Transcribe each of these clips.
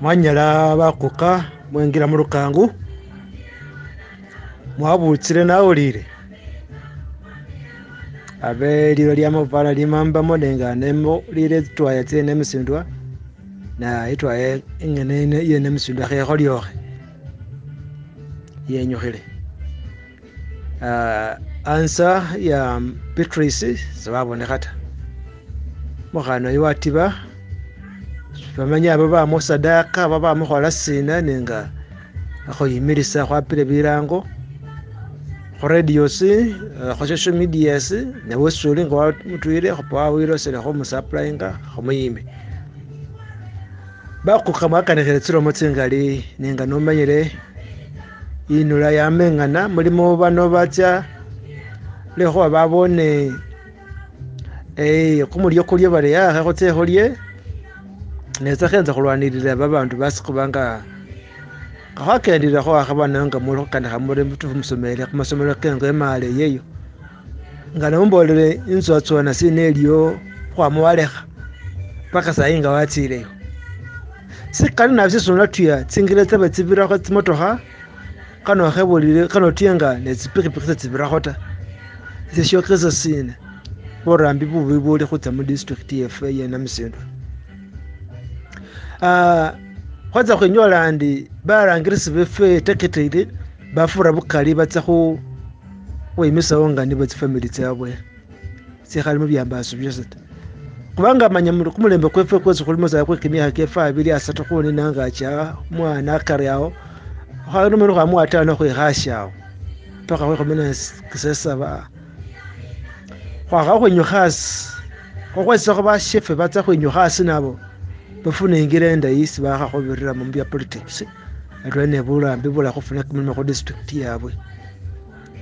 mwanyala bakuka mwengira mu rukangu mwabutsire naulire abe lilo lyamavana limamba monenganemo lile twaya tsene musindwa na itwaye ingene yene musindwa khekho lyokhe yenyukhile answer ya Beatrice zababonekhata mukhano yiwatiba bamanya baba mosadaka baba mukhola sina nenga akhoyimirisa khwapile birango kho radio si kho social media si ne wosuli ngo mutwire kho pawiro sele kho musupplyinga kho muyime bakukhamaka nekhele tsiro motsingali nenga nomanyele inula yamengana mulimo bano batya lekho babone kumulyo kulyo bale ya kho tsekho lye neza khenza khulwanirira babantu basikubanga khakendira kho akhabananga mulokana khamole mtu musomele kumasomelo kengo emale yeyo ngana umbolele inzwatswana sinelyo khwamwalekha paka sayinga watsileyo sikali nabisi sona tuya tsingile tsaba tsibira kho tsimotokha kano khebolile kano tienga netsipikipiki tsibira kho ta tsishokeza sine borambi bubibule khutsa mu district yefe yena misindo kwanza kwenyola andi barangirisi befe teketele bafura bukali batsa khu wemisa wongani batsi family tsabwe sikhali mu byambaso byose kubanga manyamuru kumulembe kwefe kwezi kulimo za kwekimiha kefa bili asatu khone nanga cha mwana akari yao khalo mero khamu atano khwehashao paka khomena kisesa ba khwa khwenyukhasi khwesa khoba shefe batsa khwenyukhasi nabo bafuna ingirenda yisi bakhobirira mu bya politics atwane bulambi bula khufuna kimilimo ko district yabwe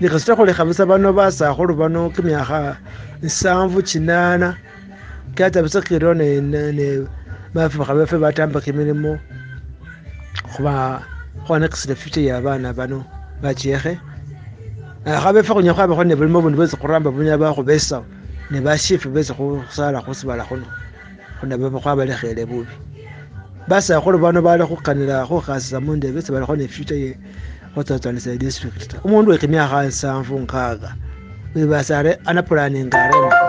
nikasta khole khamisa bano basa kholo bano kimyakha nsamvu chinana kata bisakiro ne bafe batamba kimilimo khuba khona kisile future yabana bano bachiekhe khabe fa kunyakha bakhone bulimo bundu bese khuramba bunya bakhobesa ne bashifu bese khusala khusibala khono nababa kwabale khele bubi basa kholo bano bale khukanira kho khasisa munde bese bale khone future ye otsatsa district umuntu wekimya khansa mfungaga we basare ana planning ngare